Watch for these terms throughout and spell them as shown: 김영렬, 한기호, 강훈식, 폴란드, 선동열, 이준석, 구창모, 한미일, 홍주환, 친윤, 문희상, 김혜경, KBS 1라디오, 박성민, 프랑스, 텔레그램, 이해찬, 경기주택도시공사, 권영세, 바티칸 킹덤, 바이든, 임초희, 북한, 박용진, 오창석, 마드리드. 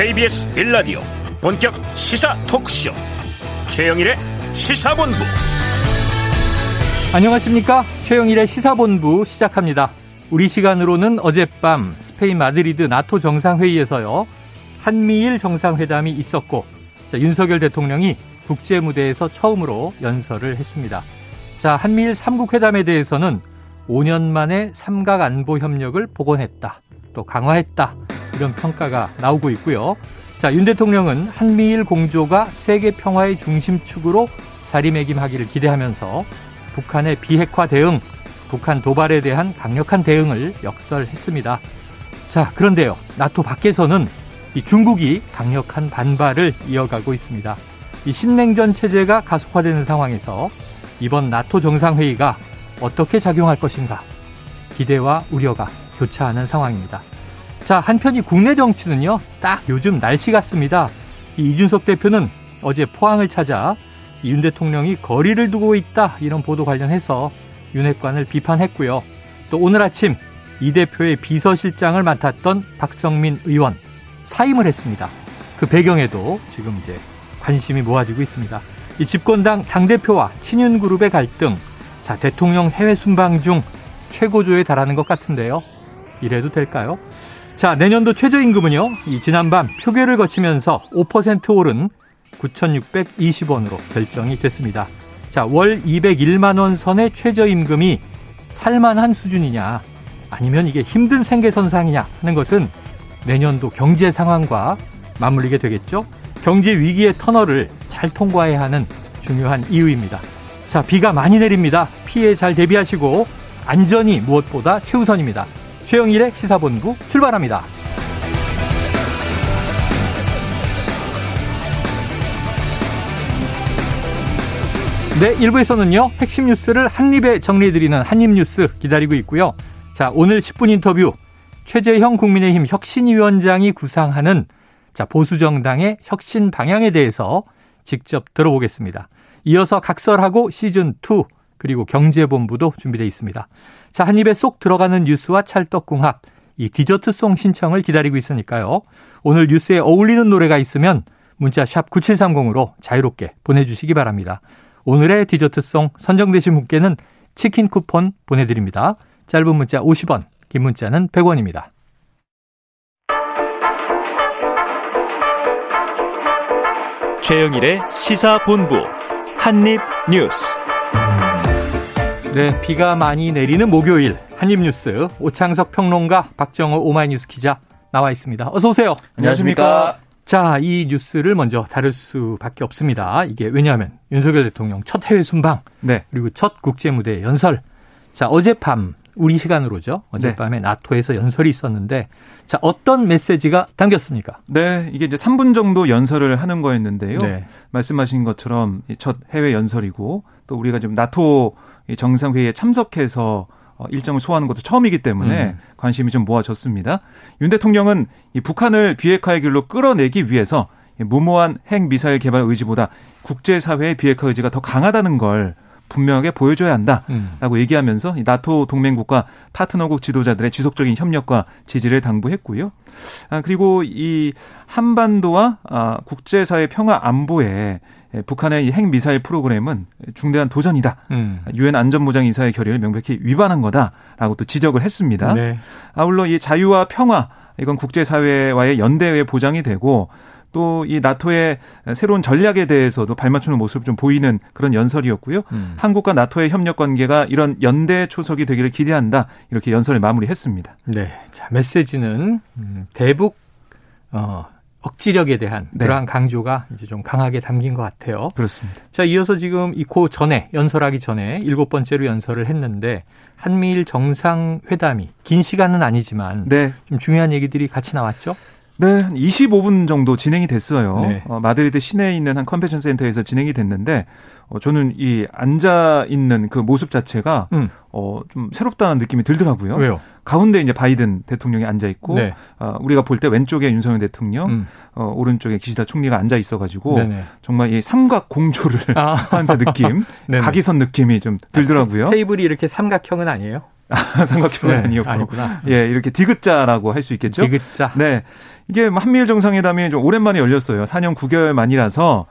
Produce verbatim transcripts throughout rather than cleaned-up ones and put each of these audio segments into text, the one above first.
케이비에스 일 라디오 본격 시사 토크쇼 최영일의 시사본부. 안녕하십니까? 최영일의 시사본부 시작합니다. 우리 시간으로는 어젯밤 스페인 마드리드 나토 정상회의에서요, 한미일 정상회담이 있었고, 자, 윤석열 대통령이 국제무대에서 처음으로 연설을 했습니다. 자, 한미일 삼 국 회담에 대해서는 오 년 만에 삼각 안보 협력을 복원했다, 또 강화했다, 이런 평가가 나오고 있고요. 자, 윤 대통령은 한미일 공조가 세계 평화의 중심축으로 자리매김하기를 기대하면서 북한의 비핵화 대응, 북한 도발에 대한 강력한 대응을 역설했습니다. 자, 그런데요, 나토 밖에서는 이 중국이 강력한 반발을 이어가고 있습니다. 이 신냉전 체제가 가속화되는 상황에서 이번 나토 정상회의가 어떻게 작용할 것인가, 기대와 우려가 교차하는 상황입니다. 자, 한편이 국내 정치는요, 딱 요즘 날씨 같습니다. 이 이준석 대표는 어제 포항을 찾아 이 윤 대통령이 거리를 두고 있다, 이런 보도 관련해서 윤핵관을 비판했고요. 또 오늘 아침 이 대표의 비서실장을 맡았던 박성민 의원 사임을 했습니다. 그 배경에도 지금 이제 관심이 모아지고 있습니다. 이 집권당 당대표와 친윤 그룹의 갈등, 자, 대통령 해외 순방 중 최고조에 달하는 것 같은데요. 이래도 될까요? 자, 내년도 최저임금은요, 이 지난밤 표결을 거치면서 오 퍼센트 오른 구천육백이십 원으로 결정이 됐습니다. 자, 월 이백일만 원 선의 최저임금이 살만한 수준이냐, 아니면 이게 힘든 생계선상이냐 하는 것은 내년도 경제 상황과 맞물리게 되겠죠. 경제 위기의 터널을 잘 통과해야 하는 중요한 이유입니다. 자, 비가 많이 내립니다. 피해 잘 대비하시고 안전이 무엇보다 최우선입니다. 최영일의 시사본부 출발합니다. 네, 일 부에서는요, 핵심 뉴스를 한입에 정리해드리는 한입뉴스 기다리고 있고요. 자, 오늘 십 분 인터뷰, 최재형 국민의힘 혁신위원장이 구상하는, 자, 보수정당의 혁신 방향에 대해서 직접 들어보겠습니다. 이어서 각설하고 시즌 투, 그리고 경제본부도 준비되어 있습니다. 자, 한입에 쏙 들어가는 뉴스와 찰떡궁합, 이 디저트송 신청을 기다리고 있으니까요. 오늘 뉴스에 어울리는 노래가 있으면 문자 샵 구칠삼공으로 자유롭게 보내주시기 바랍니다. 오늘의 디저트송 선정되신 분께는 치킨 쿠폰 보내드립니다. 짧은 문자 오십 원, 긴 문자는 백 원입니다. 최영일의 시사본부 한입뉴스. 네, 비가 많이 내리는 목요일 한입뉴스, 오창석 평론가, 박정호 오마이뉴스 기자 나와 있습니다. 어서 오세요. 안녕하십니까. 자, 이 뉴스를 먼저 다룰 수밖에 없습니다. 이게 왜냐하면 윤석열 대통령 첫 해외 순방, 네, 그리고 첫 국제무대 연설. 자, 어젯밤 우리 시간으로죠. 어젯밤에 네, 나토에서 연설이 있었는데, 자, 어떤 메시지가 담겼습니까? 네, 이게 이제 삼 분 정도 연설을 하는 거였는데요. 네, 말씀하신 것처럼 첫 해외 연설이고, 또 우리가 지금 나토 정상회의에 참석해서 일정을 소화하는 것도 처음이기 때문에 음. 관심이 좀 모아졌습니다. 윤 대통령은 이 북한을 비핵화의 길로 끌어내기 위해서 무모한 핵미사일 개발 의지보다 국제사회의 비핵화 의지가 더 강하다는 걸 분명하게 보여줘야 한다라고 음. 얘기하면서 나토 동맹국과 파트너국 지도자들의 지속적인 협력과 지지를 당부했고요. 아, 그리고 이 한반도와 아, 국제사회 평화 안보에 북한의 핵미사일 프로그램은 중대한 도전이다, 유엔 음. 안전보장이사회 결의를 명백히 위반한 거다라고 또 지적을 했습니다. 네. 아울러 이 자유와 평화, 이건 국제사회와의 연대의 보장이 되고, 또 이 나토의 새로운 전략에 대해서도 발맞추는 모습을 좀 보이는 그런 연설이었고요. 음. 한국과 나토의 협력 관계가 이런 연대 초석이 되기를 기대한다, 이렇게 연설을 마무리했습니다. 네, 자, 메시지는 음, 대북 어, 억지력에 대한 네, 그러한 강조가 이제 좀 강하게 담긴 것 같아요. 그렇습니다. 자, 이어서 지금 이 그 전에 연설하기 전에 일곱 번째로 연설을 했는데, 한미일 정상회담이 긴 시간은 아니지만 네, 좀 중요한 얘기들이 같이 나왔죠. 네, 한 이십오 분 정도 진행이 됐어요. 네. 어, 마드리드 시내에 있는 한 컨벤션 센터에서 진행이 됐는데, 어, 저는 이 앉아 있는 그 모습 자체가 음. 어, 좀 새롭다는 느낌이 들더라고요. 왜요? 가운데 이제 바이든 대통령이 앉아 있고, 네, 어, 우리가 볼 때 왼쪽에 윤석열 대통령, 음. 어, 오른쪽에 기시다 총리가 앉아 있어가지고 네네, 정말 이 삼각 공조를 아. 하는 느낌, 각이선 느낌이 좀 들더라고요. 테이블이 이렇게 삼각형은 아니에요? 삼각형은 네, 아니었고. 아니구나. 예, 이렇게 디귿자라고 할 수 있겠죠. 디귿자. 네. 이게 한미일 정상회담이 좀 오랜만에 열렸어요. 사 년 구 개월 만이라서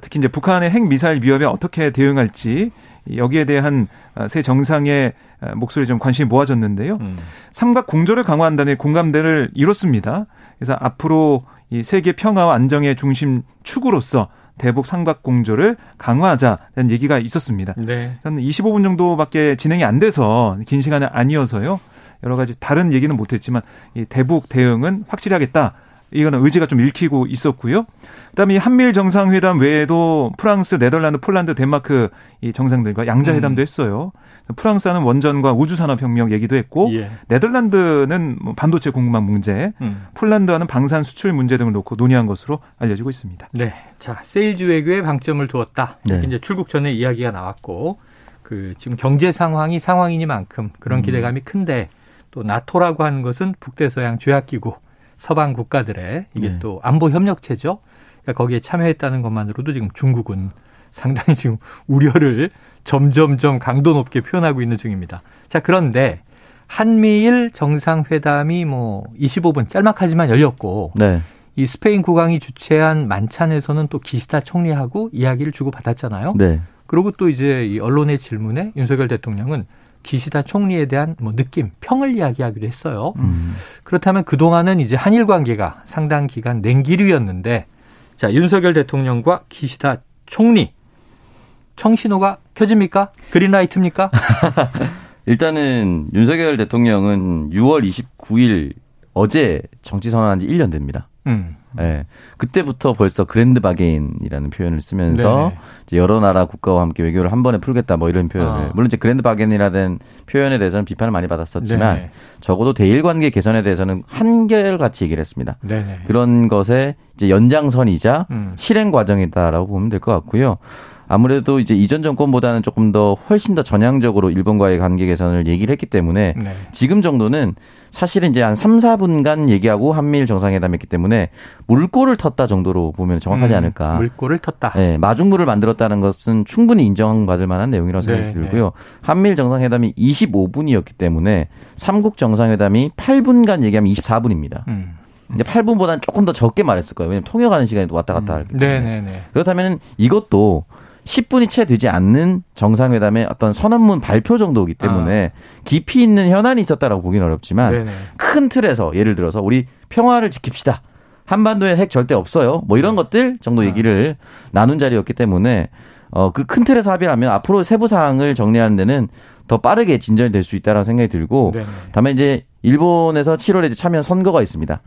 특히 이제 북한의 핵미사일 위협에 어떻게 대응할지 여기에 대한 새 정상의 목소리 좀 관심이 모아졌는데요. 음. 삼각 공조를 강화한다는 공감대를 이뤘습니다. 그래서 앞으로 이 세계 평화와 안정의 중심 축으로서 대북 삼각 공조를 강화하자는 얘기가 있었습니다. 네. 한 이십오 분 정도밖에 진행이 안 돼서 긴 시간은 아니어서요. 여러 가지 다른 얘기는 못했지만 이 대북 대응은 확실히 하겠다. 이거는 의지가 좀 읽히고 있었고요. 그다음에 한미일 정상회담 외에도 프랑스, 네덜란드, 폴란드, 덴마크 이 정상들과 양자회담도 음. 했어요. 프랑스는 원전과 우주산업혁명 얘기도 했고 예. 네덜란드는 반도체 공급망 문제, 음. 폴란드와는 방산 수출 문제 등을 놓고 논의한 것으로 알려지고 있습니다. 네, 자 세일즈 외교에 방점을 두었다. 네. 이제 출국 전에 이야기가 나왔고 그 지금 경제 상황이 상황이니만큼 그런 기대감이 큰데 또 나토라고 하는 것은 북대서양 조약기구. 서방 국가들의 이게 네. 또 안보 협력체죠. 그러니까 거기에 참여했다는 것만으로도 지금 중국은 상당히 지금 우려를 점점점 강도 높게 표현하고 있는 중입니다. 자, 그런데 한미일 정상회담이 뭐 이십오 분 짤막하지만 열렸고 네. 이 스페인 국왕이 주최한 만찬에서는 또 기시다 총리하고 이야기를 주고받았잖아요. 네. 그리고 또 이제 이 언론의 질문에 윤석열 대통령은 기시다 총리에 대한 뭐 느낌, 평을 이야기하기도 했어요. 음. 그렇다면 그동안은 이제 한일 관계가 상당 기간 냉기류였는데 자, 윤석열 대통령과 기시다 총리, 청신호가 켜집니까? 그린라이트입니까? 일단은 윤석열 대통령은 유월 이십구일 어제 정치 선언한 지 일 년 됩니다. 음. 네. 그때부터 벌써 그랜드 바게인이라는 표현을 쓰면서 이제 여러 나라 국가와 함께 외교를 한 번에 풀겠다 뭐 이런 표현을 아. 물론 이제 그랜드 바게인이라는 표현에 대해서는 비판을 많이 받았었지만 네네. 적어도 대일 관계 개선에 대해서는 한결같이 얘기를 했습니다. 네네. 그런 것에 이제 연장선이자 음. 실행 과정이다라고 보면 될 것 같고요. 아무래도 이제 이전 정권보다는 조금 더 훨씬 더 전향적으로 일본과의 관계 개선을 얘기를 했기 때문에 네. 지금 정도는 사실은 이제 한 삼, 사 분간 얘기하고 한미일 정상회담했기 때문에 물꼬를 텄다 정도로 보면 정확하지 음, 않을까. 물꼬를 텄다. 네, 마중물을 만들었다는 것은 충분히 인정받을 만한 내용이라고 생각이 네, 들고요. 네. 한미일 정상회담이 이십오 분이었기 때문에 삼국 정상회담이 팔 분간 얘기하면 이십사 분입니다. 음. 이제 팔 분보다는 조금 더 적게 말했을 거예요. 왜냐하면 통역하는 시간이 왔다 갔다 할 때문에. 음. 네, 네, 네. 그렇다면 이것도 십 분이 채 되지 않는 정상회담의 어떤 선언문 발표 정도이기 때문에 아. 깊이 있는 현안이 있었다라고 보긴 어렵지만 네네. 큰 틀에서 예를 들어서 우리 평화를 지킵시다. 한반도에 핵 절대 없어요. 뭐 이런 네. 것들 정도 얘기를 아. 나눈 자리였기 때문에 어, 그 큰 틀에서 합의하면 앞으로 세부 사항을 정리하는 데는 더 빠르게 진전이 될 수 있다라는 생각이 들고 네네. 다만 이제 일본에서 칠월에 이제 참여 선거가 있습니다.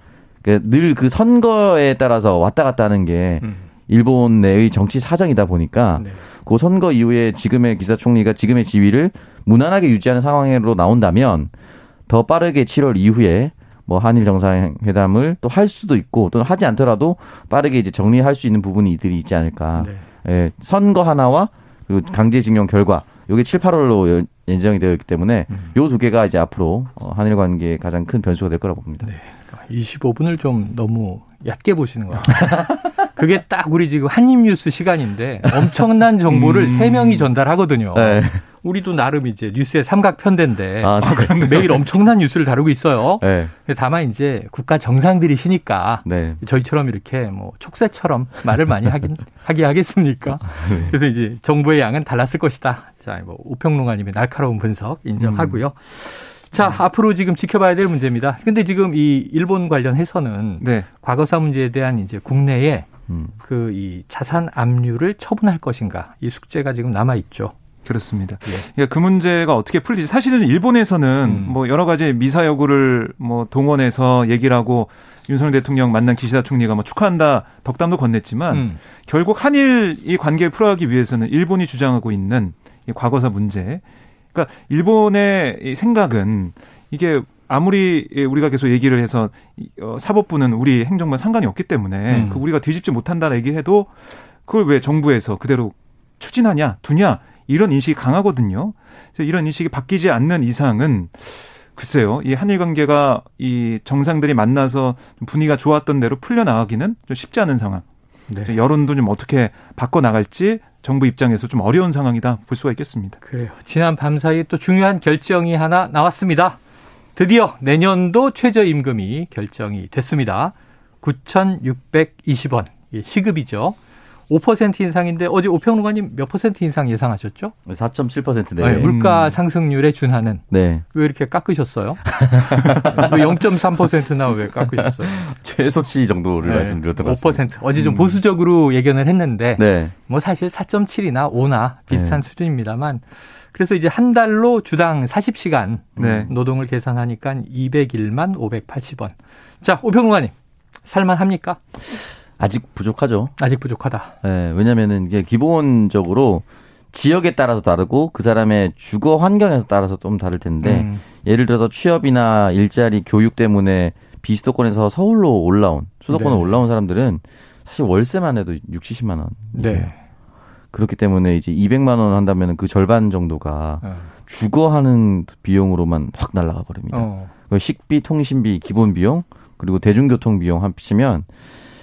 늘 그 선거에 따라서 왔다 갔다 하는 게 음. 일본 내의 정치 사정이다 보니까 네. 그 선거 이후에 지금의 기시다 총리가 지금의 지위를 무난하게 유지하는 상황으로 나온다면 더 빠르게 칠월 이후에 뭐 한일 정상회담을 또 할 수도 있고 또 하지 않더라도 빠르게 이제 정리할 수 있는 부분이 이들이 있지 않을까. 네. 예, 선거 하나와 그리고 강제징용 결과 이게 칠, 팔월로 예정이 되어 있기 때문에 음. 이 두 개가 이제 앞으로 한일 관계의 가장 큰 변수가 될 거라고 봅니다. 네. 이십오 분을 좀 너무 얕게 보시는 것 같아요. 그게 딱 우리 지금 한입뉴스 시간인데 엄청난 정보를 음. 세 명이 전달하거든요. 네. 우리도 나름 이제 뉴스의 삼각편대인데 아, 네. 매일 엄청난 뉴스를 다루고 있어요. 네. 다만 이제 국가 정상들이시니까 네. 저희처럼 이렇게 뭐 촉새처럼 말을 많이 하긴, 하게 하겠습니까? 네. 그래서 이제 정보의 양은 달랐을 것이다. 자, 뭐 오평론가님의 날카로운 분석 인정하고요. 음. 자, 앞으로 지금 지켜봐야 될 문제입니다. 근데 지금 이 일본 관련해서는 네. 과거사 문제에 대한 이제 국내에 음. 그 이 자산 압류를 처분할 것인가 이 숙제가 지금 남아 있죠. 그렇습니다. 예. 그러니까 그 문제가 어떻게 풀리지? 사실은 일본에서는 음. 뭐 여러 가지 미사 여구를 뭐 동원해서 얘기를 하고 윤석열 대통령 만난 기시다 총리가 뭐 축하한다 덕담도 건넸지만 음. 결국 한일 이 관계를 풀어가기 위해서는 일본이 주장하고 있는 이 과거사 문제. 그러니까 일본의 생각은 이게 아무리 우리가 계속 얘기를 해서 사법부는 우리 행정부와 상관이 없기 때문에 음. 우리가 뒤집지 못한다는 얘기를 해도 그걸 왜 정부에서 그대로 추진하냐 두냐 이런 인식이 강하거든요. 그래서 이런 인식이 바뀌지 않는 이상은 글쎄요. 이 한일 관계가 이 정상들이 만나서 분위기가 좋았던 대로 풀려나가기는 좀 쉽지 않은 상황. 네. 여론도 좀 어떻게 바꿔나갈지 정부 입장에서 좀 어려운 상황이다 볼 수가 있겠습니다. 그래요. 지난 밤사이 또 중요한 결정이 하나 나왔습니다. 드디어 내년도 최저임금이 결정이 됐습니다. 구천육백이십 원, 시급이죠. 오 퍼센트 인상인데 어제 오평론가님 몇 퍼센트 인상 예상하셨죠? 사 점 칠 퍼센트네. 네, 물가 상승률에 준하는. 네. 왜 이렇게 깎으셨어요? 영 점 삼 퍼센트나 왜 깎으셨어요? 최소치 정도를 네. 말씀드렸던 것 같습니다. 오 퍼센트. 어제 좀 보수적으로 음. 예견을 했는데 네. 뭐 사실 사 점 칠이나 오나 비슷한 네. 수준입니다만 그래서 이제 한 달로 주당 사십 시간 네. 노동을 계산하니까 이백일만 오백팔십 원. 자, 오평론가님. 살만합니까? 아직 부족하죠. 아직 부족하다. 네, 왜냐면은 이게 기본적으로 지역에 따라서 다르고 그 사람의 주거 환경에서 따라서 좀 다를 텐데 음. 예를 들어서 취업이나 일자리, 교육 때문에 비수도권에서 서울로 올라온, 수도권으로 네. 올라온 사람들은 사실 월세만 해도 육십만 원. 네. 그렇기 때문에 이제 이백만 원 한다면 그 절반 정도가 어. 주거하는 비용으로만 확 날아가 버립니다. 어. 식비, 통신비, 기본 비용 그리고 대중교통 비용 합치면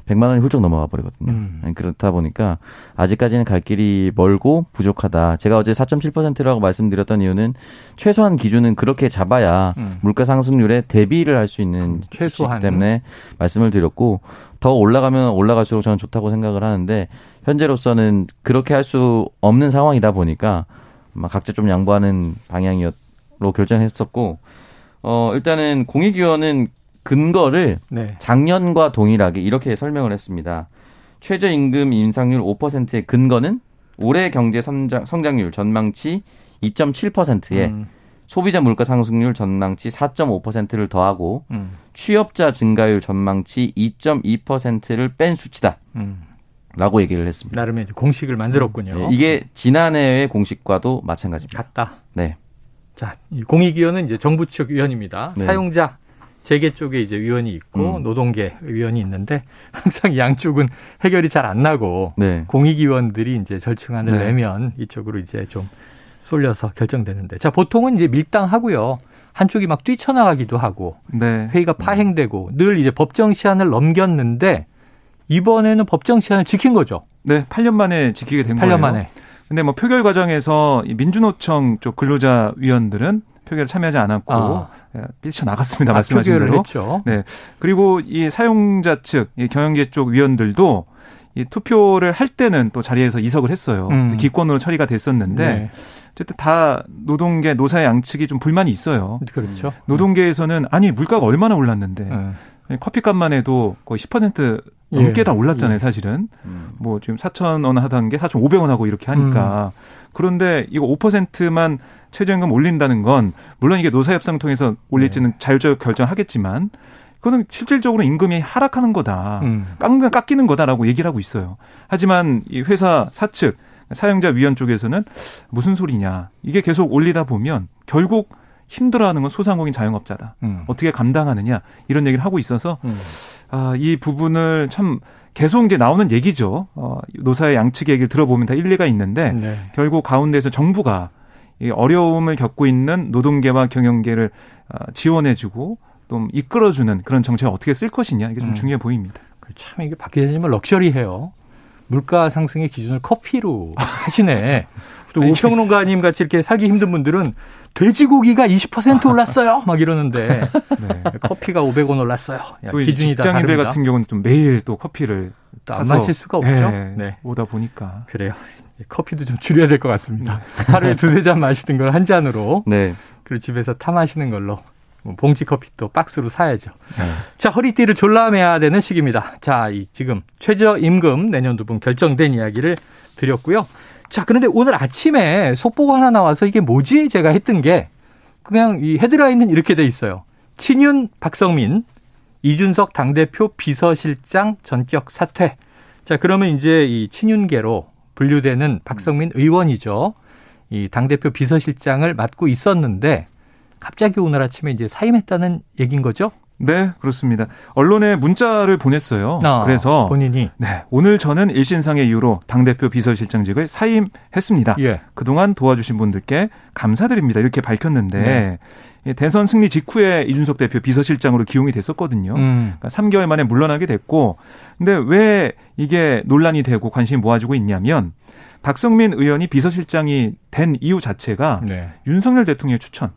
백만 원이 훌쩍 넘어가 버리거든요. 음. 그렇다 보니까 아직까지는 갈 길이 멀고 부족하다. 제가 어제 사 점 칠 퍼센트라고 말씀드렸던 이유는 최소한 기준은 그렇게 잡아야 음. 물가 상승률에 대비를 할 수 있는 최소한 때문에 말씀을 드렸고 더 올라가면 올라갈수록 저는 좋다고 생각을 하는데 현재로서는 그렇게 할 수 없는 상황이다 보니까 각자 좀 양보하는 방향으로 결정했었고 어, 일단은 공익위원은 근거를 네. 작년과 동일하게 이렇게 설명을 했습니다. 최저임금 인상률 오 퍼센트의 근거는 올해 경제 성장, 성장률 전망치 이 점 칠 퍼센트에 음. 소비자 물가 상승률 전망치 사 점 오 퍼센트를 더하고 음. 취업자 증가율 전망치 이 점 이 퍼센트를 뺀 수치다. 음. 라고 얘기를 했습니다. 나름의 공식을 만들었군요. 네, 이게 지난해의 공식과도 마찬가지입니다. 같다. 네. 자, 공익위원은 이제 정부 측 위원입니다. 네. 사용자 재계 쪽에 이제 위원이 있고 음. 노동계 위원이 있는데 항상 양쪽은 해결이 잘 안 나고 네. 공익위원들이 이제 절충안을 네. 내면 이쪽으로 이제 좀 쏠려서 결정되는데 자 보통은 이제 밀당하고요 한쪽이 막 뛰쳐나가기도 하고 네. 회의가 파행되고 네. 늘 이제 법정 시한을 넘겼는데 이번에는 법정 시한을 지킨 거죠. 네, 팔 년 만에 지키게 된 팔 년 거예요. 팔 년 만에. 근데 뭐 표결 과정에서 민주노총 쪽 근로자 위원들은 표결에 참여하지 않았고 아. 뛰쳐나갔습니다. 아, 말씀하신 대로. 했죠. 네. 그리고 이 사용자 측, 이 경영계 쪽 위원들도 이 투표를 할 때는 또 자리에서 이석을 했어요. 음. 그래서 기권으로 처리가 됐었는데 네. 어쨌든 다 노동계, 노사 양측이 좀 불만이 있어요. 그렇죠. 노동계에서는 아니 물가가 얼마나 올랐는데 네. 커피값만 해도 거의 십 퍼센트 넘게 예. 다 올랐잖아요. 예. 사실은. 음. 뭐 지금 사천 원 하던 게 사천오백 원 하고 이렇게 하니까. 음. 그런데 이거 오 퍼센트만 최저임금 올린다는 건 물론 이게 노사협상 통해서 올릴지는 네. 자율적 결정하겠지만 그거는 실질적으로 임금이 하락하는 거다. 음. 깎는, 깎이는 거다라고 얘기를 하고 있어요. 하지만 이 회사 사측 사용자 위원 쪽에서는 무슨 소리냐. 이게 계속 올리다 보면 결국 힘들어하는 건 소상공인 자영업자다. 음. 어떻게 감당하느냐 이런 얘기를 하고 있어서 음. 아, 이 부분을 참 계속 이제 나오는 얘기죠. 어, 노사의 양측 얘기를 들어보면 다 일리가 있는데 네. 결국 가운데에서 정부가 이 어려움을 겪고 있는 노동계와 경영계를 지원해주고 좀 이끌어주는 그런 정책을 어떻게 쓸 것이냐 이게 좀 음. 중요해 보입니다. 참 이게 박 기자님은 럭셔리해요. 물가 상승의 기준을 커피로 하시네. 또 오평론가님 같이 이렇게 살기 힘든 분들은 돼지고기가 이십 퍼센트 올랐어요. 막 이러는데 네. 커피가 오백 원 올랐어요. 야, 또 기준이다. 직장인들 다릅니다. 같은 경우는 좀 매일 또 커피를 또 안 마실 수가 없죠. 네. 네. 오다 보니까. 그래요. 커피도 좀 줄여야 될 것 같습니다. 네. 하루에 두세 잔 마시던 걸 한 잔으로. 네. 그리고 집에서 타 마시는 걸로. 봉지 커피도 박스로 사야죠. 네. 자, 허리띠를 졸라매야 되는 시기입니다. 자, 이 지금 최저임금 내년도분 결정된 이야기를 드렸고요. 자, 그런데 오늘 아침에 속보가 하나 나와서 이게 뭐지? 제가 했던 게 그냥 이 헤드라인은 이렇게 돼 있어요. 친윤 박성민, 이준석 당대표 비서실장 전격 사퇴. 자, 그러면 이제 이 친윤계로 분류되는 박성민 의원이죠. 이 당대표 비서실장을 맡고 있었는데 갑자기 오늘 아침에 이제 사임했다는 얘기인 거죠? 네, 그렇습니다. 언론에 문자를 보냈어요. 아, 그래서 본인이 네, 오늘 저는 일신상의 이유로 당대표 비서실장직을 사임했습니다. 예. 그동안 도와주신 분들께 감사드립니다. 이렇게 밝혔는데 네. 대선 승리 직후에 이준석 대표 비서실장으로 기용이 됐었거든요. 음. 그러니까 삼 개월 만에 물러나게 됐고 근데 왜 이게 논란이 되고 관심이 모아지고 있냐면 박성민 의원이 비서실장이 된 이유 자체가 네. 윤석열 대통령의 추천.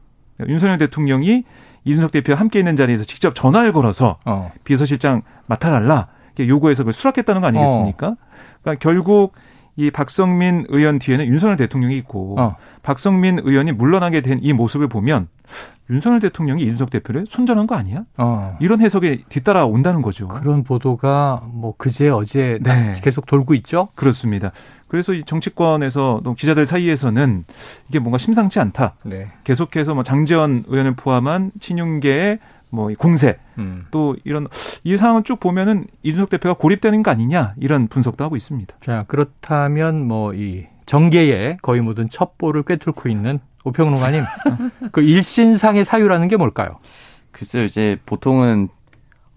윤석열 대통령이 이준석 대표와 함께 있는 자리에서 직접 전화를 걸어서 어. 비서실장 맡아달라. 요구해서 그걸 수락했다는 거 아니겠습니까? 어. 그러니까 결국 이 박성민 의원 뒤에는 윤석열 대통령이 있고 어. 박성민 의원이 물러나게 된 이 모습을 보면 윤석열 대통령이 이준석 대표를 손절한 거 아니야? 어. 이런 해석에 뒤따라 온다는 거죠. 그런 보도가 뭐 그제 어제 네. 계속 돌고 있죠? 그렇습니다. 그래서 이 정치권에서 또 기자들 사이에서는 이게 뭔가 심상치 않다. 네. 계속해서 뭐 장제원 의원을 포함한 친윤계의 뭐 공세 음. 또 이런 이 상황을 쭉 보면은 이준석 대표가 고립되는 거 아니냐 이런 분석도 하고 있습니다. 자 그렇다면 뭐 이 정계의 거의 모든 첩보를 꿰뚫고 있는 오평론가님 그 일신상의 사유라는 게 뭘까요? 글쎄요 이제 보통은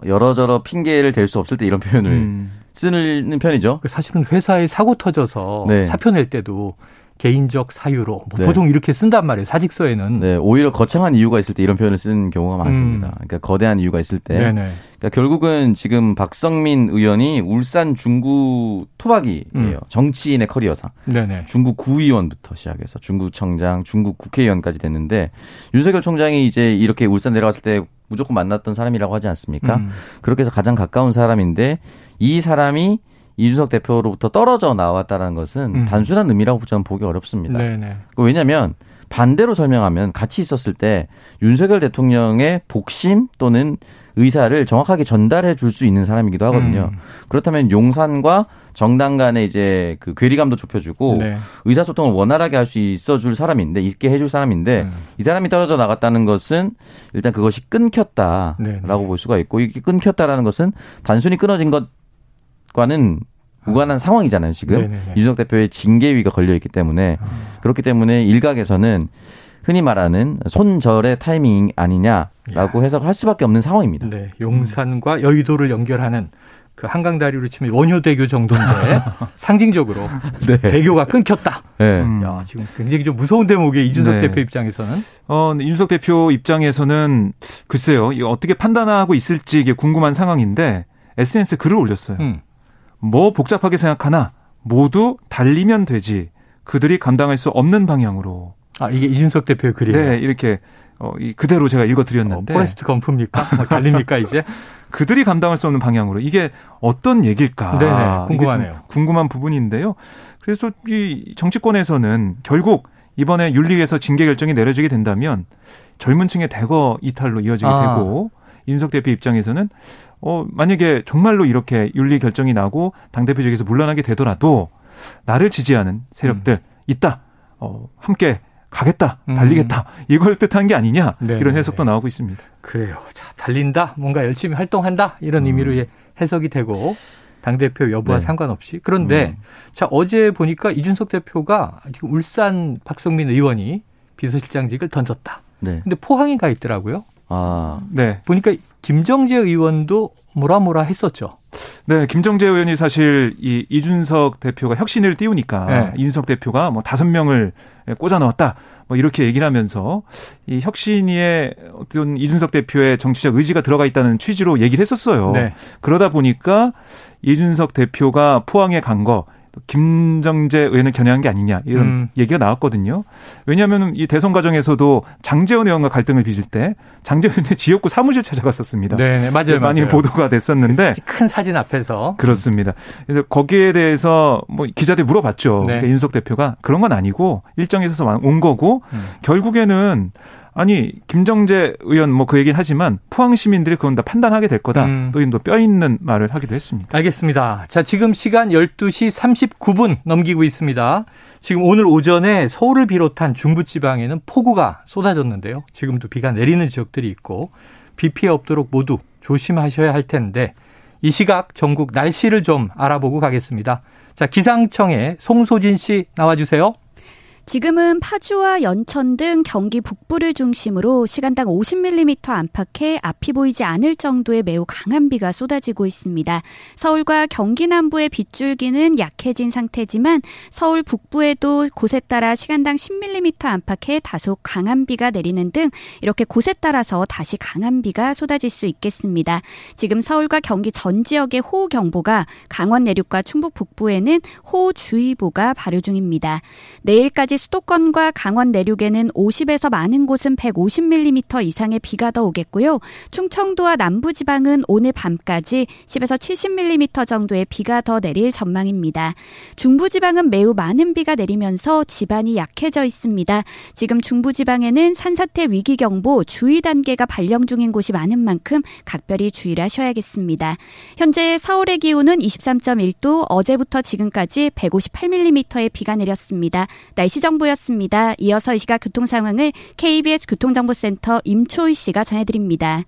여러저러 핑계를 댈 수 없을 때 이런 표현을 음. 쓰는 편이죠. 사실은 회사에 사고 터져서 네. 사표 낼 때도. 개인적 사유로 뭐 네. 보통 이렇게 쓴단 말이에요. 사직서에는. 네, 오히려 거창한 이유가 있을 때 이런 표현을 쓰는 경우가 많습니다. 음. 그러니까 거대한 이유가 있을 때. 네네. 그러니까 결국은 지금 박성민 의원이 울산 중구 토박이에요. 음. 정치인의 커리어상. 네네. 중구 구의원부터 시작해서 중구청장, 중구 국회의원까지 됐는데 윤석열 총장이 이제 이렇게 울산 내려갔을 때 무조건 만났던 사람이라고 하지 않습니까? 음. 그렇게 해서 가장 가까운 사람인데 이 사람이 이준석 대표로부터 떨어져 나왔다는 것은 음. 단순한 의미라고 저는 보기 어렵습니다. 네네. 왜냐하면 반대로 설명하면 같이 있었을 때 윤석열 대통령의 복심 또는 의사를 정확하게 전달해 줄 수 있는 사람이기도 하거든요. 음. 그렇다면 용산과 정당 간의 이제 그 괴리감도 좁혀주고 네. 의사소통을 원활하게 할 수 있어줄 사람인데 있게 해줄 사람인데 음. 이 사람이 떨어져 나갔다는 것은 일단 그것이 끊겼다라고 네네. 볼 수가 있고 이게 끊겼다라는 것은 단순히 끊어진 것 과는 무관한 아. 상황이잖아요. 지금 네네네. 이준석 대표의 징계위가 걸려있기 때문에 아. 그렇기 때문에 일각에서는 흔히 말하는 손절의 타이밍 아니냐라고 야. 해석할 수밖에 없는 상황입니다. 네, 용산과 여의도를 연결하는 그 한강 다리로 치면 원효대교 정도인데 상징적으로 네. 대교가 끊겼다. 네. 야, 지금 굉장히 좀 무서운 대목이에요. 이준석 네. 대표 입장에서는. 어, 이준석 대표 입장에서는 글쎄요, 어떻게 판단하고 있을지 이게 궁금한 상황인데 에스엔에스에 글을 올렸어요. 음. 뭐 복잡하게 생각하나 모두 달리면 되지 그들이 감당할 수 없는 방향으로. 아 이게 이준석 대표의 글이에요. 네 이렇게 어, 이 그대로 제가 읽어드렸는데. 어, 포레스트 검프입니까? 달립니까 이제? 그들이 감당할 수 없는 방향으로 이게 어떤 얘기일까? 네네 궁금하네요. 궁금한 부분인데요. 그래서 이 정치권에서는 결국 이번에 윤리위에서 징계 결정이 내려지게 된다면 젊은 층의 대거 이탈로 이어지게 아. 되고 이준석 대표 입장에서는. 어, 만약에 정말로 이렇게 윤리 결정이 나고 당대표직에서 물러나게 되더라도 나를 지지하는 세력들 음. 있다. 어, 함께 가겠다. 달리겠다. 음. 이걸 뜻한 게 아니냐. 네네. 이런 해석도 나오고 있습니다. 그래요. 자, 달린다. 뭔가 열심히 활동한다. 이런 음. 의미로 해석이 되고 당대표 여부와 네. 상관없이. 그런데 음. 자, 어제 보니까 이준석 대표가 지금 울산 박성민 의원이 비서실장직을 던졌다. 네. 근데 포항에 가 있더라고요. 아, 네. 보니까 김정재 의원도 뭐라 뭐라 했었죠. 네, 김정재 의원이 사실 이 이준석 대표가 혁신을 띄우니까 네. 이준석 대표가 뭐 다섯 명을 꽂아 넣었다. 뭐 이렇게 얘기를 하면서 이 혁신위에 어떤 이준석 대표의 정치적 의지가 들어가 있다는 취지로 얘기를 했었어요. 네. 그러다 보니까 이준석 대표가 포항에 간 거 김정재 의원을 겨냥한 게 아니냐 이런 음. 얘기가 나왔거든요. 왜냐하면 이 대선 과정에서도 장제원 의원과 갈등을 빚을 때 장제원 의원의 지역구 사무실 찾아갔었습니다. 네, 맞아요. 많이 맞아요. 보도가 됐었는데 큰 사진 앞에서 그렇습니다. 그래서 거기에 대해서 뭐 기자들 물어봤죠. 네. 그러니까 윤석 대표가 그런 건 아니고 일정에 있어서 온 거고 음. 결국에는. 아니 김정재 의원 뭐 그 얘기는 하지만 포항 시민들이 그건 다 판단하게 될 거다. 음. 또 뼈 있는 말을 하기도 했습니다. 알겠습니다. 자 지금 시간 열두 시 삼십구 분 넘기고 있습니다. 지금 오늘 오전에 서울을 비롯한 중부지방에는 폭우가 쏟아졌는데요. 지금도 비가 내리는 지역들이 있고 비 피해 없도록 모두 조심하셔야 할 텐데 이 시각 전국 날씨를 좀 알아보고 가겠습니다. 자 기상청에 송소진 씨 나와주세요. 지금은 파주와 연천 등 경기 북부를 중심으로 시간당 오십 밀리미터 안팎의 앞이 보이지 않을 정도의 매우 강한 비가 쏟아지고 있습니다. 서울과 경기 남부의 빗줄기는 약해진 상태지만 서울 북부에도 곳에 따라 시간당 십 밀리미터 안팎의 다소 강한 비가 내리는 등 이렇게 곳에 따라서 다시 강한 비가 쏟아질 수 있겠습니다. 지금 서울과 경기 전 지역에 호우경보가, 강원 내륙과 충북 북부에는 호우주의보가 발효 중입니다. 내일까지 수도권과 강원 내륙에는 오십에서 많은 곳은 백오십 밀리미터 이상의 비가 더 오겠고요. 충청도와 남부지방은 오늘 밤까지 십에서 칠십 밀리미터 정도의 비가 더 내릴 전망입니다. 중부지방은 매우 많은 비가 내리면서 지반이 약해져 있습니다. 지금 중부지방에는 산사태 위기경보 주의 단계가 발령 중인 곳이 많은 만큼 각별히 주의를 하셔야겠습니다. 현재 서울의 기온은 이십삼 점 일 도, 어제부터 지금까지 백오십팔 밀리미터의 비가 내렸습니다. 날씨정보였습니다. 이어서 이 시각 교통상황을 케이비에스 교통정보센터 임초희 씨가 전해드립니다.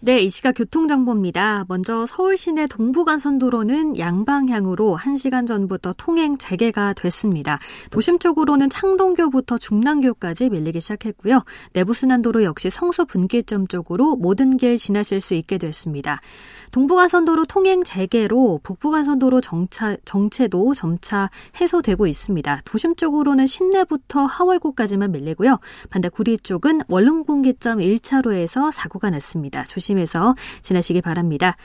네, 이 시각 교통정보입니다. 먼저 서울 시내 동부간선도로는 양방향으로 한 시간 전부터 통행 재개가 됐습니다. 도심 쪽으로는 창동교부터 중랑교까지 밀리기 시작했고요. 내부순환도로 역시 성수 분기점 쪽으로 모든 길 지나실 수 있게 됐습니다. 동부간선도로 통행 재개로 북부간선도로 정차, 정체도 점차 해소되고 있습니다. 도심 쪽으로는 신내부터 하월구까지만 밀리고요. 반대 구리 쪽은 월릉분기점 일 차로에서 사고가 났습니다. 조심 해서 지나시기 바랍니다.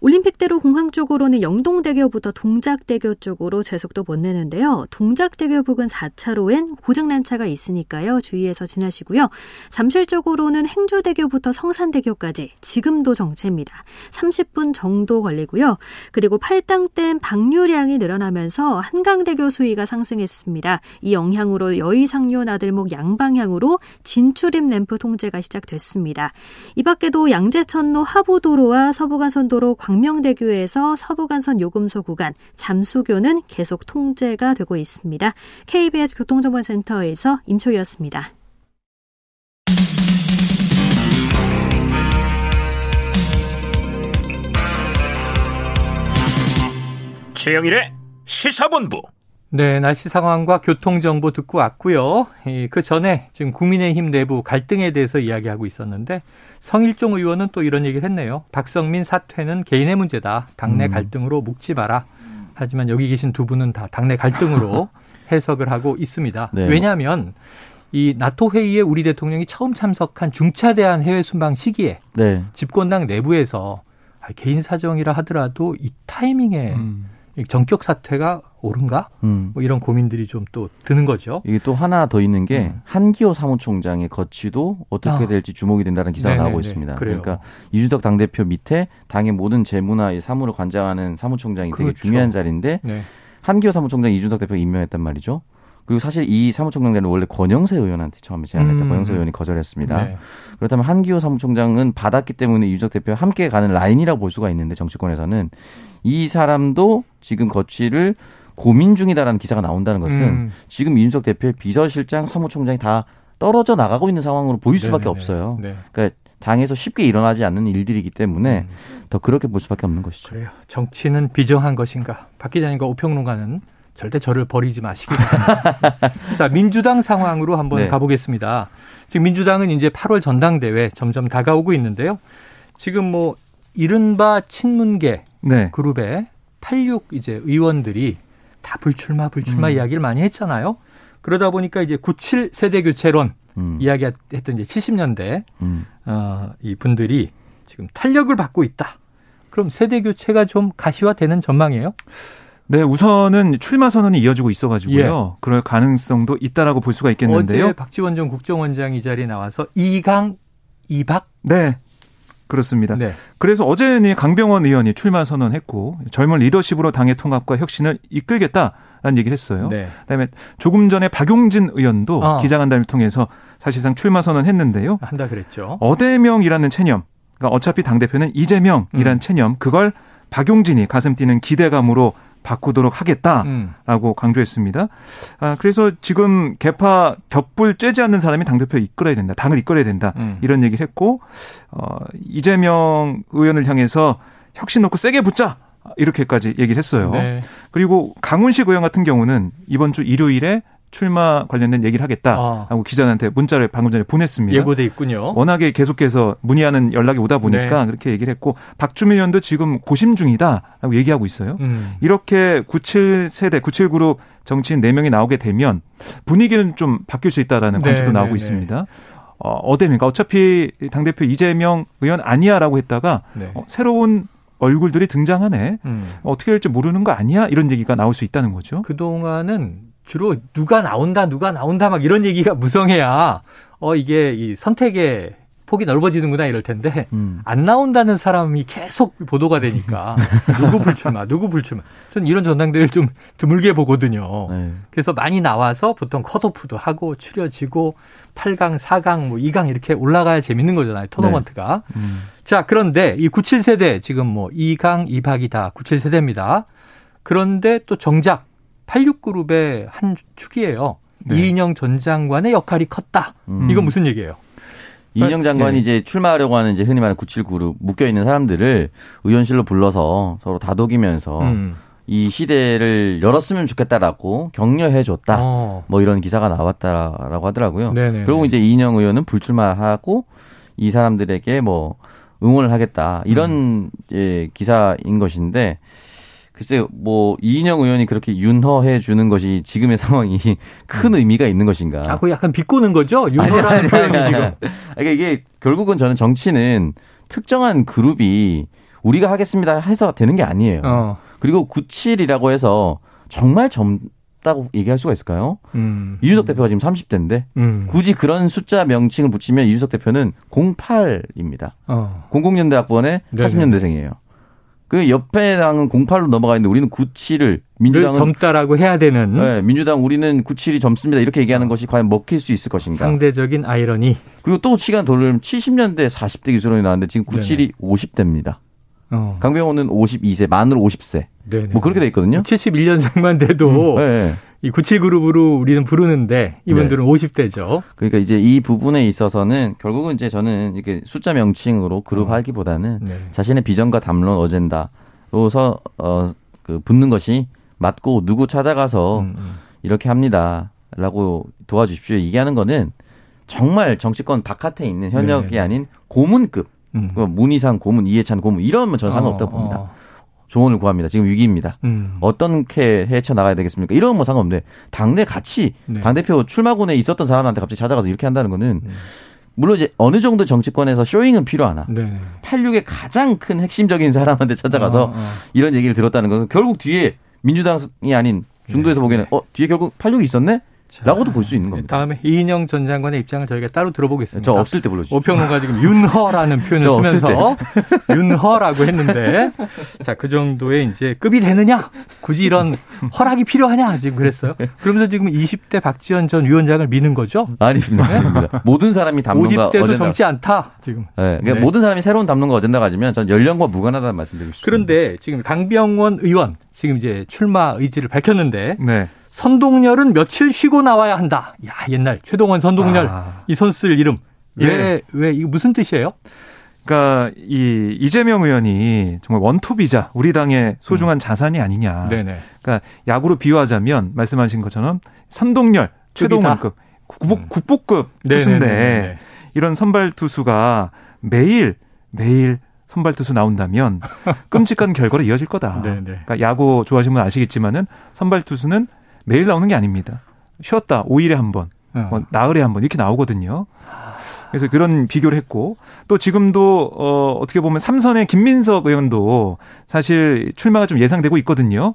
올림픽대로 공항 쪽으로는 영동대교부터 동작대교 쪽으로 제속도 못 내는데요. 동작대교 부근 사 차로엔 고장난 차가 있으니까요. 주의해서 지나시고요. 잠실 쪽으로는 행주대교부터 성산대교까지 지금도 정체입니다. 삼십 분 정도 걸리고요. 그리고 팔당댐 방류량이 늘어나면서 한강대교 수위가 상승했습니다. 이 영향으로 여의상류 나들목 양방향으로 진출입 램프 통제가 시작됐습니다. 이 밖에도 양재 천로 하부도로와 서부간선도로 광명대교에서 서부간선 요금소 구간 잠수교는 계속 통제가 되고 있습니다. 케이비에스 교통정보센터에서 임초희였습니다. 최영일의 시사본부. 네, 날씨 상황과 교통정보 듣고 왔고요. 그 전에 지금 국민의힘 내부 갈등에 대해서 이야기하고 있었는데 성일종 의원은 또 이런 얘기를 했네요. 박성민 사퇴는 개인의 문제다. 당내 음. 갈등으로 묶지 마라. 하지만 여기 계신 두 분은 다 당내 갈등으로 해석을 하고 있습니다. 네. 왜냐하면 이 나토 회의에 우리 대통령이 처음 참석한 중차대한 해외 순방 시기에 네. 집권당 내부에서 개인 사정이라 하더라도 이 타이밍에 음. 전격 사퇴가 옳은가? 음. 뭐 이런 고민들이 좀 또 드는 거죠. 이게 또 하나 더 있는 게 음. 한기호 사무총장의 거취도 어떻게 아. 될지 주목이 된다는 기사가 네네네. 나오고 있습니다. 그래요. 그러니까 이준석 당대표 밑에 당의 모든 재무나 사무를 관장하는 사무총장이 그렇죠. 되게 중요한 자리인데 네. 한기호 사무총장이 이준석 대표가 임명했단 말이죠. 그리고 사실 이 사무총장 자리는 원래 권영세 의원한테 처음에 제안했다. 음. 권영세 의원이 거절했습니다. 네. 그렇다면 한기호 사무총장은 받았기 때문에 이준석 대표와 함께 가는 라인이라고 볼 수가 있는데 정치권에서는 이 사람도 지금 거취를 고민 중이다라는 기사가 나온다는 것은 음. 지금 이준석 대표의 비서실장, 사무총장이 다 떨어져 나가고 있는 상황으로 보일 수밖에 네네. 없어요. 네. 그러니까 당에서 쉽게 일어나지 않는 일들이기 때문에 음. 더 그렇게 볼 수밖에 없는 것이죠. 그래요. 정치는 비정한 것인가? 박 기자님과 오평론가는 절대 저를 버리지 마시기 바랍니다. 자, 민주당 상황으로 한번 네. 가보겠습니다. 지금 민주당은 이제 팔월 전당대회 점점 다가오고 있는데요. 지금 뭐 이른바 친문계 네. 그룹의 팔십육 이제 의원들이 다 불출마 불출마 음. 이야기를 많이 했잖아요. 그러다 보니까 이제 구십칠 세대 교체론 음. 이야기했던 이제 칠십 년대 음. 어, 이 분들이 지금 탄력을 받고 있다. 그럼 세대 교체가 좀 가시화되는 전망이에요? 네, 우선은 출마 선언이 이어지고 있어가지고요. 예. 그럴 가능성도 있다라고 볼 수가 있겠는데요. 어제 박지원 전 국정원장이 이 자리에 나와서 이강 이박. 네. 그렇습니다. 네. 그래서 어제는 강병원 의원이 출마 선언했고 젊은 리더십으로 당의 통합과 혁신을 이끌겠다라는 얘기를 했어요. 네. 그다음에 조금 전에 박용진 의원도 아. 기자간담회를 통해서 사실상 출마 선언했는데요. 한다 그랬죠. 어대명이라는 체념, 그러니까 어차피 당대표는 이재명이라는 음. 체념, 그걸 박용진이 가슴 뛰는 기대감으로 바꾸도록 하겠다라고 음. 강조했습니다. 아, 그래서 지금 개파 겹불 쬐지 않는 사람이 당대표 이끌어야 된다. 당을 이끌어야 된다. 음. 이런 얘기를 했고 어, 이재명 의원을 향해서 혁신 놓고 세게 붙자. 이렇게까지 얘기를 했어요. 네. 그리고 강훈식 의원 같은 경우는 이번 주 일요일에 출마 관련된 얘기를 하겠다 아. 하고 기자한테 문자를 방금 전에 보냈습니다. 예고돼 있군요. 워낙에 계속해서 문의하는 연락이 오다 보니까 네. 그렇게 얘기를 했고 박주민 의원도 지금 고심 중이다라고 얘기하고 있어요. 음. 이렇게 구십칠 세대, 구십칠 그룹 정치인 네 명이 나오게 되면 분위기는 좀 바뀔 수 있다라는 네, 관측도 나오고 네, 네. 있습니다. 어, 어댑니까? 어차피 당대표 이재명 의원 아니야라고 했다가 네. 어, 새로운 얼굴들이 등장하네. 음. 어떻게 될지 모르는 거 아니야? 이런 얘기가 나올 수 있다는 거죠. 그동안은 주로 누가 나온다, 누가 나온다 막 이런 얘기가 무성해야 어 이게 이 선택의 폭이 넓어지는구나 이럴 텐데 음. 안 나온다는 사람이 계속 보도가 되니까 누구 불출마, 누구 불출마. 저는 이런 전당대회를 좀 드물게 보거든요. 네. 그래서 많이 나와서 보통 컷오프도 하고 추려지고 팔 강, 사 강, 뭐 이 강 이렇게 올라가야 재밌는 거잖아요. 토너먼트가. 네. 음. 자, 그런데 이 구십칠 세대 지금 뭐 이 강, 이 박이 다 구십칠 세대입니다. 그런데 또 정작 팔십육 그룹의 한 축이에요. 네. 이인영 전 장관의 역할이 컸다. 음. 이건 무슨 얘기예요? 이인영 장관이 네. 이제 출마하려고 하는 이제 흔히 말하는 구십칠 그룹 묶여있는 사람들을 의원실로 불러서 서로 다독이면서 음. 이 시대를 열었으면 좋겠다라고 격려해줬다. 어. 뭐 이런 기사가 나왔다라고 하더라고요. 네네. 결국 이제 이인영 의원은 불출마하고 이 사람들에게 뭐 응원을 하겠다. 이런 음. 이제 기사인 것인데 글쎄 뭐 이인영 의원이 그렇게 윤허해 주는 것이 지금의 상황이 큰 의미가 있는 것인가? 아, 그 약간 비꼬는 거죠? 윤허라는 표현이 지금. 그러니까 이게 결국은 저는 정치는 특정한 그룹이 우리가 하겠습니다 해서 되는 게 아니에요. 어. 그리고 구십칠이라고 해서 정말 젊다고 얘기할 수가 있을까요? 음. 이준석 대표가 지금 삼십 대인데 음. 굳이 그런 숫자 명칭을 붙이면 이준석 대표는 공팔입니다. 어. 공공년대 학번에 팔십 년대생이에요. 그 옆에 당은 공팔로 넘어가 있는데 우리는 구십칠을 민주당은 젊다라고 해야 되는. 네, 민주당 우리는 구십칠이 젊습니다. 이렇게 얘기하는 것이 과연 먹힐 수 있을 것인가. 상대적인 아이러니. 그리고 또 시간 돌리면 칠십 년대 사십 대 기술론이 나왔는데 지금 구십칠이 네네. 오십 대입니다. 어. 강병원은 오십이 세, 만으로 오십 세. 네네. 뭐 그렇게 돼 있거든요. 칠십일 년생만 돼도 음. 네. 이 구십칠 그룹으로 우리는 부르는데 이분들은 네. 오십 대죠. 그러니까 이제 이 부분에 있어서는 결국은 이제 저는 이렇게 숫자 명칭으로 그룹하기보다는 네. 자신의 비전과 담론 어젠다로서 어, 그 붙는 것이 맞고 누구 찾아가서 음, 음. 이렇게 합니다라고 도와주십시오. 얘기하는 거는 정말 정치권 바깥에 있는 현역이 네. 아닌 고문급. 음. 문희상 고문, 이해찬 고문 이러면 저는 상관없다고 어, 봅니다. 어. 조언을 구합니다. 지금 위기입니다. 음. 어떻게 헤쳐나가야 되겠습니까? 이런 건 상관없는데 당내 같이 네. 당대표 출마군에 있었던 사람한테 갑자기 찾아가서 이렇게 한다는 거는 음. 물론 이제 어느 정도 정치권에서 쇼잉은 필요하나 네. 팔십육의 가장 큰 핵심적인 사람한테 찾아가서 어, 어. 이런 얘기를 들었다는 것은 결국 뒤에 민주당이 아닌 중도에서 네. 보기에는 어 뒤에 결국 팔십육이 있었네? 자, 라고도 볼 수 있는 겁니다. 다음에 이인영 전 장관의 입장을 저희가 따로 들어보겠습니다. 저 없을 때 불러주시죠. 오평론가 지금 윤허라는 표현을 쓰면서 윤허라고 했는데 자, 그 정도의 이제 급이 되느냐? 굳이 이런 허락이 필요하냐? 지금 그랬어요. 그러면서 지금 이십 대 박지원 전 위원장을 미는 거죠? 아닙니다. 네? 아닙니다. 모든 사람이 담론과 오십 대도 어젠다. 젊지 않다. 지금. 네, 그러니까 네. 모든 사람이 새로운 담론과 어젠다 가지면 전 연령과 무관하다는 말씀드리고 싶습니다. 그런데 지금 강병원 의원 지금 이제 출마 의지를 밝혔는데 네. 선동열은 며칠 쉬고 나와야 한다. 야, 옛날 최동원 선동열 아. 이 선수들 이름 왜 왜 네. 이거 무슨 뜻이에요? 그러니까 이 이재명 의원이 정말 원톱이자 우리 당의 소중한 음. 자산이 아니냐. 네네. 그러니까 야구로 비유하자면 말씀하신 것처럼 선동열, 최동원급, 음. 국보급 투수인데 네네네네. 이런 선발 투수가 매일 매일. 선발 투수 나온다면 끔찍한 결과로 이어질 거다. 그러니까 야구 좋아하시는 분 아시겠지만은 선발 투수는 매일 나오는 게 아닙니다. 쉬었다 오 일에 한 번, 어. 뭐 나흘에 한 번 이렇게 나오거든요. 그래서 그런 비교를 했고 또 지금도 어, 어떻게 보면 삼선의 김민석 의원도 사실 출마가 좀 예상되고 있거든요.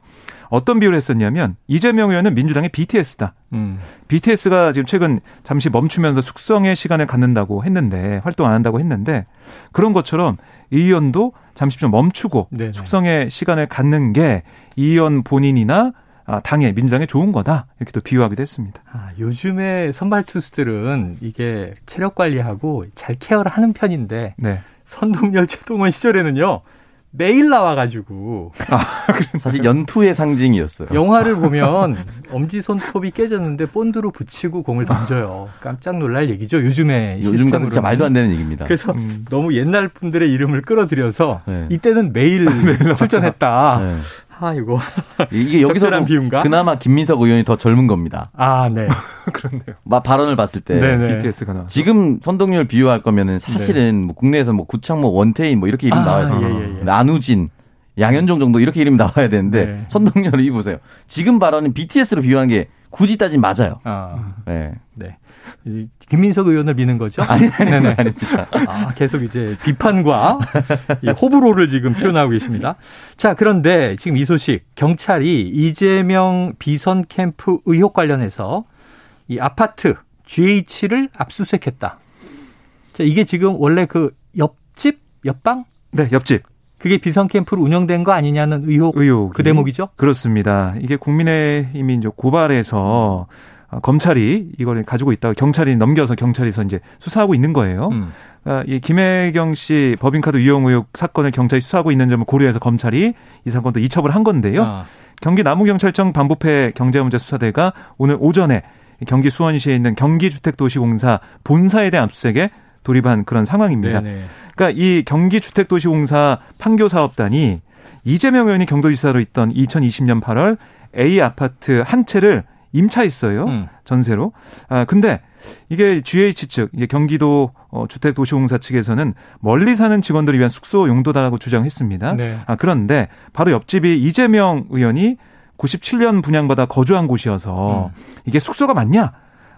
어떤 비유를 했었냐면 이재명 의원은 민주당의 비티에스다. 음. 비티에스가 지금 최근 잠시 멈추면서 숙성의 시간을 갖는다고 했는데 활동 안 한다고 했는데 그런 것처럼 이 의원도 잠시 좀 멈추고 네네. 숙성의 시간을 갖는 게 이 의원 본인이나 당의 민주당에 좋은 거다. 이렇게 또 비유하기도 했습니다. 아, 요즘에 선발 투수들은 이게 체력 관리하고 잘 케어를 하는 편인데 네. 선동열 최동원 시절에는요. 매일 나와가지고 아, 사실 연투의 상징이었어요. 영화를 보면 엄지손톱이 깨졌는데 본드로 붙이고 공을 던져요. 깜짝 놀랄 얘기죠. 요즘에 요즘 진짜 말도 안 되는 얘기입니다. 그래서 음. 너무 옛날 분들의 이름을 끌어들여서 네. 이때는 매일 네. 출전했다. 네. 아, 이거. 이게 여기서는 비움가? 그나마 김민석 의원이 더 젊은 겁니다. 아, 네. 그렇네요. 막 발언을 봤을 때. 네네. 비티에스가 나와서. 지금 선동열 비유할 거면은 사실은 네. 뭐 국내에서 뭐 구창모, 원태인 뭐 이렇게 이름 아, 나와야 돼요. 예, 예, 예. 나누진, 양현종 정도 이렇게 이름 나와야 되는데 네. 선동열을 이 보세요. 지금 발언은 비티에스로 비유한 게 굳이 따지면 맞아요. 아, 네. 네. 김민석 의원을 미는 거죠? 아니, 아니, 아닙니다. 아, 계속 이제 비판과 이 호불호를 지금 표현하고 계십니다. 자, 그런데 지금 이 소식, 경찰이 이재명 비선 캠프 의혹 관련해서 이 아파트 지에이치를 압수수색했다. 자, 이게 지금 원래 그 옆집, 옆방? 네, 옆집. 그게 비선 캠프로 운영된 거 아니냐는 의혹, 의혹이, 그 대목이죠? 그렇습니다. 이게 국민의힘이 이제 고발해서 검찰이 이걸 가지고 있다가 경찰이 넘겨서 경찰에서 이제 수사하고 있는 거예요. 음. 그러니까 이 김혜경 씨 법인카드 이용 의혹 사건을 경찰이 수사하고 있는 점을 고려해서 검찰이 이 사건도 이첩을 한 건데요. 아. 경기 남부경찰청 반부패 경제문제수사대가 오늘 오전에 경기 수원시에 있는 경기주택도시공사 본사에 대한 압수수색에 돌입한 그런 상황입니다. 네네. 그러니까 이 경기주택도시공사 판교사업단이 이재명 의원이 경기도지사로 있던 이천이십 년 팔월 A 아파트 한 채를 임차했어요. 음. 전세로. 아, 근데 이게 지에이치 측, 이제 경기도 주택도시공사 측에서는 멀리 사는 직원들을 위한 숙소 용도다라고 주장했습니다. 네. 아, 그런데 바로 옆집이 이재명 의원이 구십칠 년 분양받아 거주한 곳이어서 음. 이게 숙소가 맞냐?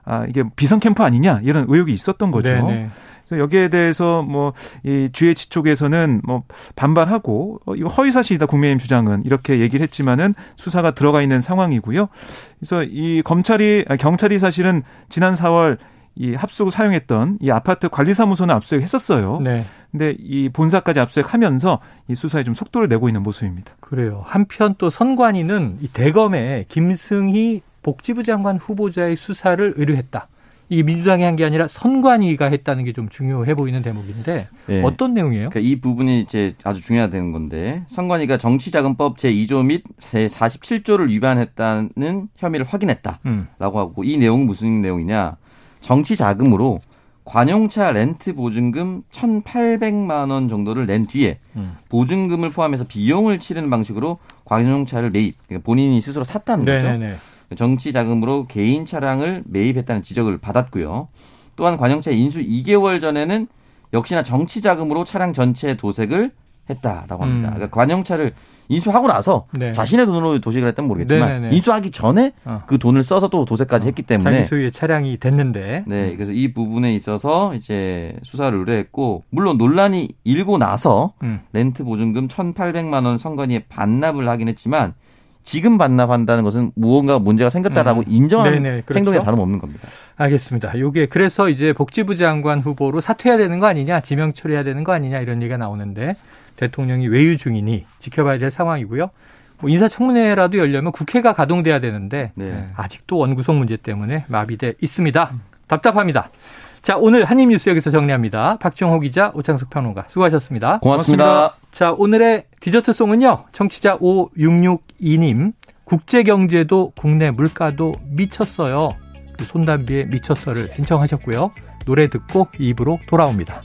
아, 이게 비선 캠프 아니냐? 이런 의혹이 있었던 거죠. 네네. 여기에 대해서 뭐 이 지에이치 쪽에서는 뭐 반발하고 어, 이거 허위 사실이다 국민의힘 주장은 이렇게 얘기를 했지만은 수사가 들어가 있는 상황이고요. 그래서 이 검찰이 경찰이 사실은 지난 사월 이 합숙을 사용했던 이 아파트 관리사무소는 압수수색했었어요. 네. 근데 이 본사까지 압수수색하면서 이 수사에 좀 속도를 내고 있는 모습입니다. 그래요. 한편 또 선관위는 이 대검에 김승희 복지부 장관 후보자의 수사를 의뢰했다. 이게 민주당이 한 게 아니라 선관위가 했다는 게 좀 중요해 보이는 대목인데 네. 어떤 내용이에요? 그러니까 이 부분이 이제 아주 중요하다는 건데 선관위가 정치자금법 제이 조 및 제사십칠 조를 위반했다는 혐의를 확인했다라고 음. 하고 이 내용은 무슨 내용이냐. 정치자금으로 관용차 렌트 보증금 천팔백만 원 정도를 낸 뒤에 음. 보증금을 포함해서 비용을 치르는 방식으로 관용차를 매입, 그러니까 본인이 스스로 샀다는 거죠. 네네. 정치 자금으로 개인 차량을 매입했다는 지적을 받았고요. 또한 관용차 인수 이 개월 전에는 역시나 정치 자금으로 차량 전체 도색을 했다라고 합니다. 음. 그러니까 관용차를 인수하고 나서 네. 자신의 돈으로 도색을 했다면 모르겠지만 네네네. 인수하기 전에 어. 그 돈을 써서 또 도색까지 어. 했기 때문에 자기 소유의 차량이 됐는데. 네, 그래서 이 부분에 있어서 이제 수사를 의뢰했고 물론 논란이 일고 나서 음. 렌트 보증금 천팔백만 원 선관위에 반납을 하긴 했지만. 지금 반납한다는 것은 무언가 문제가 생겼다라고 음. 인정하는 네네, 그렇죠. 행동에 다름없는 겁니다. 알겠습니다. 이게 그래서 이제 복지부 장관 후보로 사퇴해야 되는 거 아니냐, 지명 처리해야 되는 거 아니냐 이런 얘기가 나오는데 대통령이 외유 중이니 지켜봐야 될 상황이고요. 뭐 인사청문회라도 열려면 국회가 가동돼야 되는데 네. 아직도 원구성 문제 때문에 마비돼 있습니다. 음. 답답합니다. 자, 오늘 한입뉴스 여기서 정리합니다. 박정호 기자, 오창석 평론가 수고하셨습니다. 고맙습니다. 고맙습니다. 자, 오늘의 디저트송은요. 청취자 오육육이 님. 국제경제도 국내 물가도 미쳤어요. 그 손담비의 미쳤어를 신청하셨고요. 노래 듣고 이 부로 돌아옵니다.